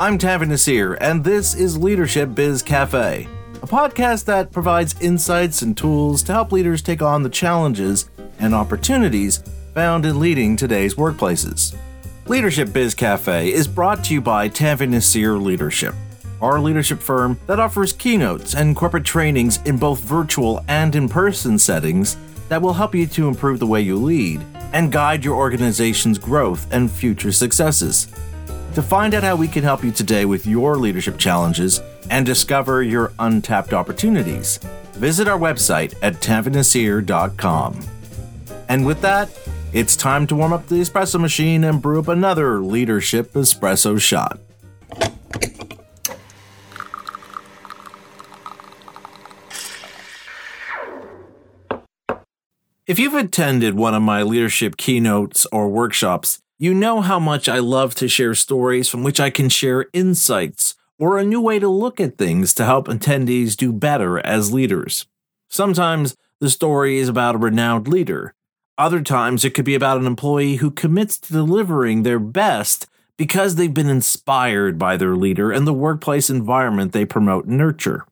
I'm Tanveer Naseer, and this is Leadership Biz Cafe, a podcast that provides insights and tools to help leaders take on the challenges and opportunities found in leading today's workplaces. Leadership Biz Cafe is brought to you by Tanveer Naseer Leadership, our leadership firm that offers keynotes and corporate trainings in both virtual and in-person settings that will help you to improve the way you lead and guide your organization's growth and future successes. To find out how we can help you today with your leadership challenges and discover your untapped opportunities, visit our website at tanveernaseer.com. And with that, it's time to warm up the espresso machine and brew up another leadership espresso shot. If you've attended one of my leadership keynotes or workshops, you know how much I love to share stories from which I can share insights or a new way to look at things to help attendees do better as leaders. Sometimes the story is about a renowned leader. Other times it could be about an employee who commits to delivering their best because they've been inspired by their leader and the workplace environment they promote and nurture.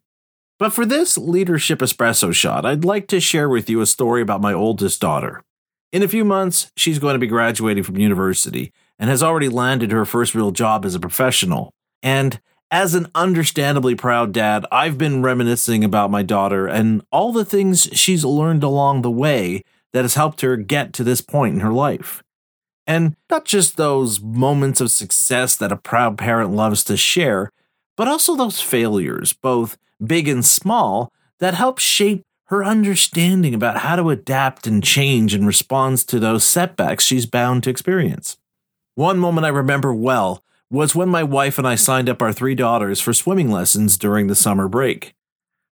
But for this leadership espresso shot, I'd like to share with you a story about my oldest daughter. In a few months, she's going to be graduating from university and has already landed her first real job as a professional. And as an understandably proud dad, I've been reminiscing about my daughter and all the things she's learned along the way that has helped her get to this point in her life. And not just those moments of success that a proud parent loves to share, but also those failures, both big and small, that help shape her understanding about how to adapt and change in response to those setbacks she's bound to experience. One moment I remember well was when my wife and I signed up our three daughters for swimming lessons during the summer break.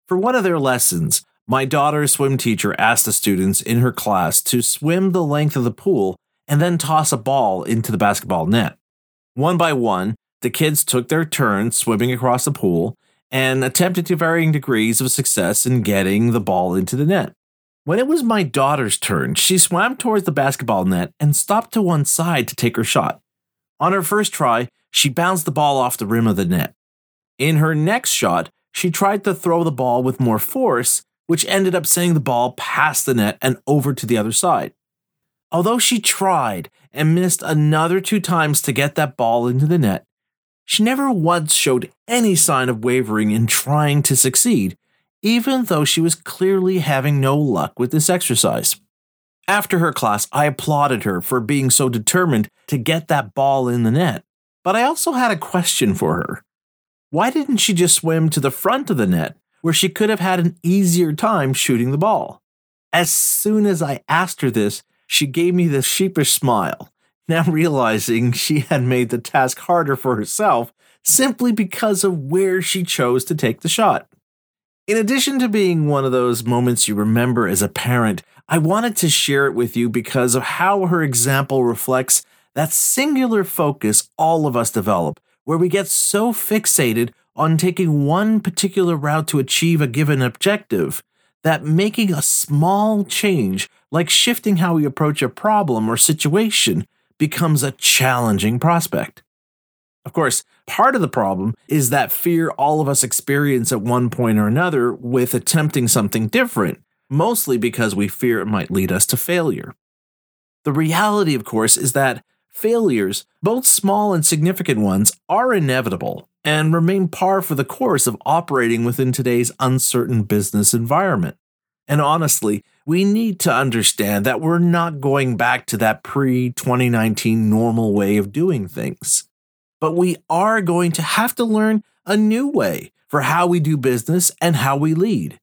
For one of their lessons, my daughter's swim teacher asked the students in her class to swim the length of the pool and then toss a ball into the basketball net. One by one, the kids took their turns swimming across the pool and attempted to varying degrees of success in getting the ball into the net. When it was my daughter's turn, she swam towards the basketball net and stopped to one side to take her shot. On her first try, she bounced the ball off the rim of the net. In her next shot, she tried to throw the ball with more force, which ended up sending the ball past the net and over to the other side. Although she tried and missed another two times to get that ball into the net, she never once showed any sign of wavering in trying to succeed, even though she was clearly having no luck with this exercise. After her class, I applauded her for being so determined to get that ball in the net, but I also had a question for her. Why didn't she just swim to the front of the net, where she could have had an easier time shooting the ball? As soon as I asked her this, she gave me this sheepish smile, now realizing she had made the task harder for herself simply because of where she chose to take the shot. In addition to being one of those moments you remember as a parent, I wanted to share it with you because of how her example reflects that singular focus all of us develop, where we get so fixated on taking one particular route to achieve a given objective that making a small change, like shifting how we approach a problem or situation, becomes a challenging prospect. Of course, part of the problem is that fear all of us experience at one point or another with attempting something different, mostly because we fear it might lead us to failure. The reality, of course, is that failures, both small and significant ones, are inevitable and remain par for the course of operating within today's uncertain business environment. And honestly, we need to understand that we're not going back to that pre-2019 normal way of doing things. But we are going to have to learn a new way for how we do business and how we lead.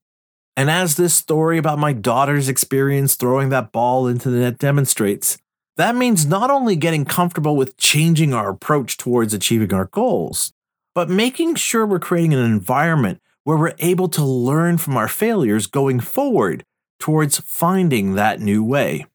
And as this story about my daughter's experience throwing that ball into the net demonstrates, that means not only getting comfortable with changing our approach towards achieving our goals, but making sure we're creating an environment where we're able to learn from our failures going forward towards finding that new way.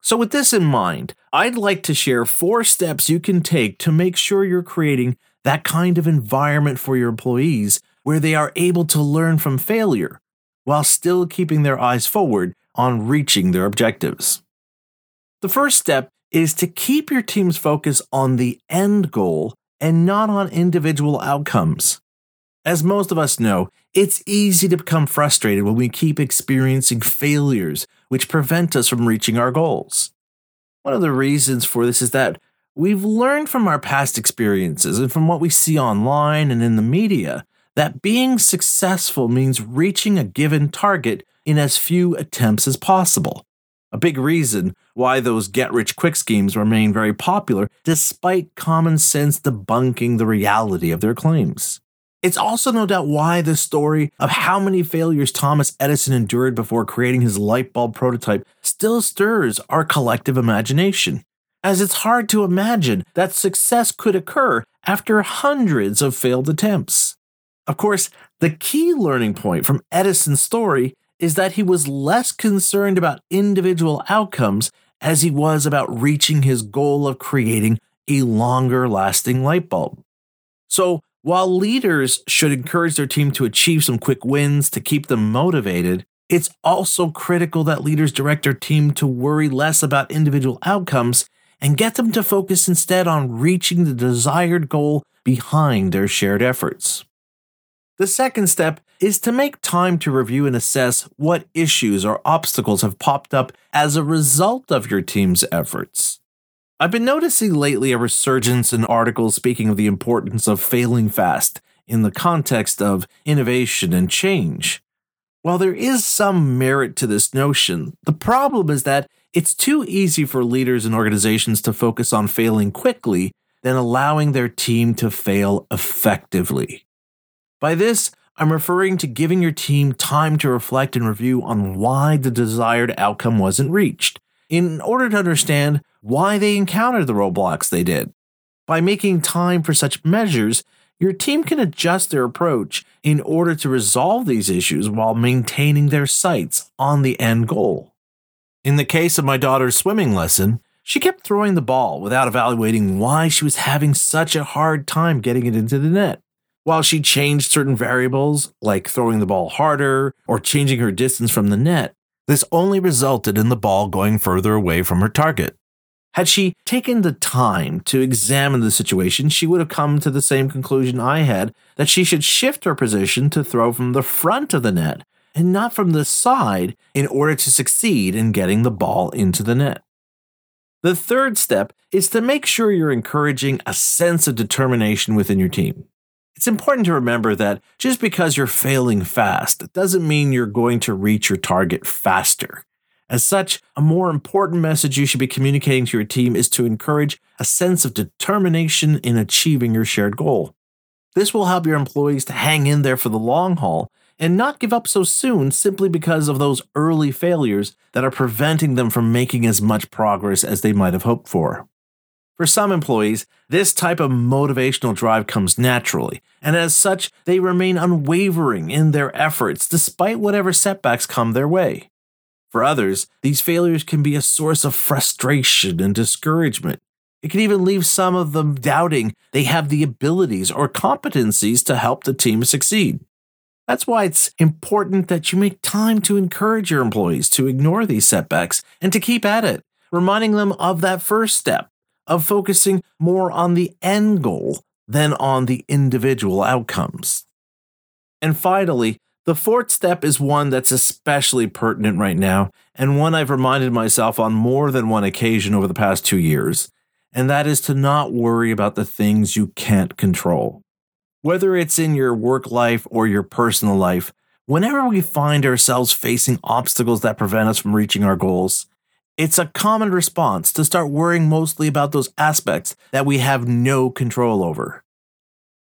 So with this in mind, I'd like to share 4 steps you can take to make sure you're creating that kind of environment for your employees where they are able to learn from failure while still keeping their eyes forward on reaching their objectives. The first step is to keep your team's focus on the end goal and not on individual outcomes. As most of us know, it's easy to become frustrated when we keep experiencing failures which prevent us from reaching our goals. One of the reasons for this is that we've learned from our past experiences and from what we see online and in the media that being successful means reaching a given target in as few attempts as possible. A big reason why those get-rich-quick schemes remain very popular despite common sense debunking the reality of their claims. It's also no doubt why the story of how many failures Thomas Edison endured before creating his light bulb prototype still stirs our collective imagination, as it's hard to imagine that success could occur after hundreds of failed attempts. Of course, the key learning point from Edison's story is that he was less concerned about individual outcomes as he was about reaching his goal of creating a longer-lasting light bulb. So, while leaders should encourage their team to achieve some quick wins to keep them motivated, it's also critical that leaders direct their team to worry less about individual outcomes and get them to focus instead on reaching the desired goal behind their shared efforts. The second step is to make time to review and assess what issues or obstacles have popped up as a result of your team's efforts. I've been noticing lately a resurgence in articles speaking of the importance of failing fast in the context of innovation and change. While there is some merit to this notion, the problem is that it's too easy for leaders and organizations to focus on failing quickly than allowing their team to fail effectively. By this, I'm referring to giving your team time to reflect and review on why the desired outcome wasn't reached, in order to understand why they encountered the roadblocks they did. By making time for such measures, your team can adjust their approach in order to resolve these issues while maintaining their sights on the end goal. In the case of my daughter's swimming lesson, she kept throwing the ball without evaluating why she was having such a hard time getting it into the net. While she changed certain variables, like throwing the ball harder or changing her distance from the net, this only resulted in the ball going further away from her target. Had she taken the time to examine the situation, she would have come to the same conclusion I had, that she should shift her position to throw from the front of the net and not from the side in order to succeed in getting the ball into the net. The third step is to make sure you're encouraging a sense of determination within your team. It's important to remember that just because you're failing fast, it doesn't mean you're going to reach your target faster. As such, a more important message you should be communicating to your team is to encourage a sense of determination in achieving your shared goal. This will help your employees to hang in there for the long haul and not give up so soon simply because of those early failures that are preventing them from making as much progress as they might have hoped for. For some employees, this type of motivational drive comes naturally, and as such, they remain unwavering in their efforts despite whatever setbacks come their way. For others, these failures can be a source of frustration and discouragement. It can even leave some of them doubting they have the abilities or competencies to help the team succeed. That's why it's important that you make time to encourage your employees to ignore these setbacks and to keep at it, reminding them of that first step, of focusing more on the end goal than on the individual outcomes. And finally, the fourth step is one that's especially pertinent right now, and one I've reminded myself on more than one occasion over the past 2 years, and that is to not worry about the things you can't control. Whether it's in your work life or your personal life, whenever we find ourselves facing obstacles that prevent us from reaching our goals, it's a common response to start worrying mostly about those aspects that we have no control over.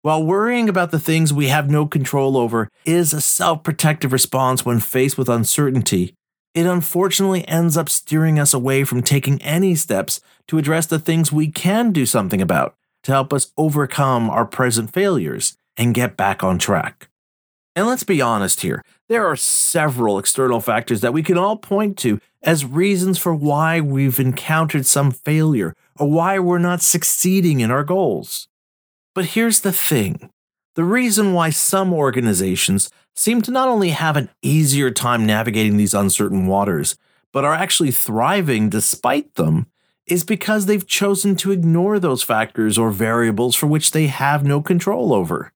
While worrying about the things we have no control over is a self-protective response when faced with uncertainty, it unfortunately ends up steering us away from taking any steps to address the things we can do something about to help us overcome our present failures and get back on track. And let's be honest here, there are several external factors that we can all point to as reasons for why we've encountered some failure or why we're not succeeding in our goals. But here's the thing. The reason why some organizations seem to not only have an easier time navigating these uncertain waters, but are actually thriving despite them, is because they've chosen to ignore those factors or variables for which they have no control over.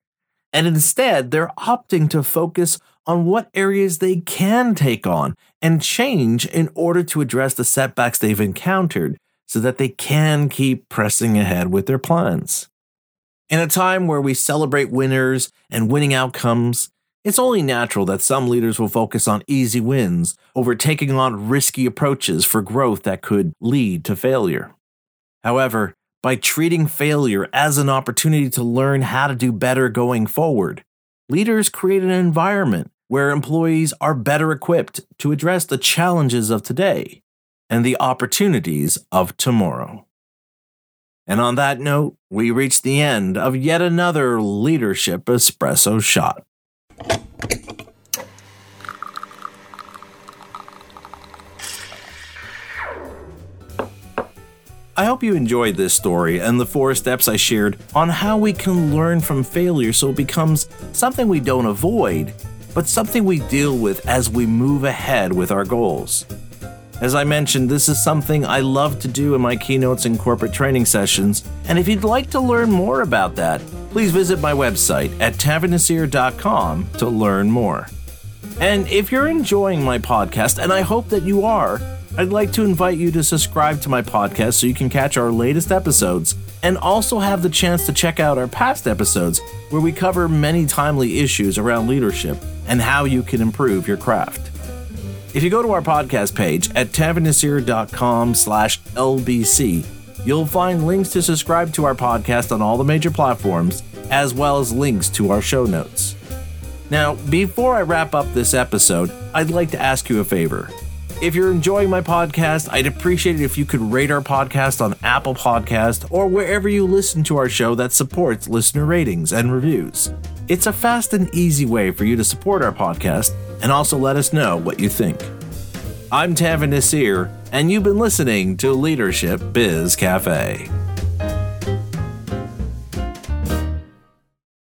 And instead, they're opting to focus on what areas they can take on and change in order to address the setbacks they've encountered so that they can keep pressing ahead with their plans. In a time where we celebrate winners and winning outcomes, it's only natural that some leaders will focus on easy wins over taking on risky approaches for growth that could lead to failure. However, by treating failure as an opportunity to learn how to do better going forward, leaders create an environment where employees are better equipped to address the challenges of today and the opportunities of tomorrow. And on that note, we reach the end of yet another Leadership Espresso Shot. I hope you enjoyed this story and the 4 steps I shared on how we can learn from failure so it becomes something we don't avoid, but something we deal with as we move ahead with our goals. As I mentioned, this is something I love to do in my keynotes and corporate training sessions, and if you'd like to learn more about that, please visit my website at tanveernaseer.com to learn more. And if you're enjoying my podcast, and I hope that you are, I'd like to invite you to subscribe to my podcast so you can catch our latest episodes and also have the chance to check out our past episodes where we cover many timely issues around leadership and how you can improve your craft. If you go to our podcast page at tanveernaseer.com/LBC, you'll find links to subscribe to our podcast on all the major platforms, as well as links to our show notes. Now, before I wrap up this episode, I'd like to ask you a favor. If you're enjoying my podcast, I'd appreciate it if you could rate our podcast on Apple Podcasts or wherever you listen to our show that supports listener ratings and reviews. It's a fast and easy way for you to support our podcast and also let us know what you think. I'm Tanveer Naseer, and you've been listening to Leadership Biz Cafe.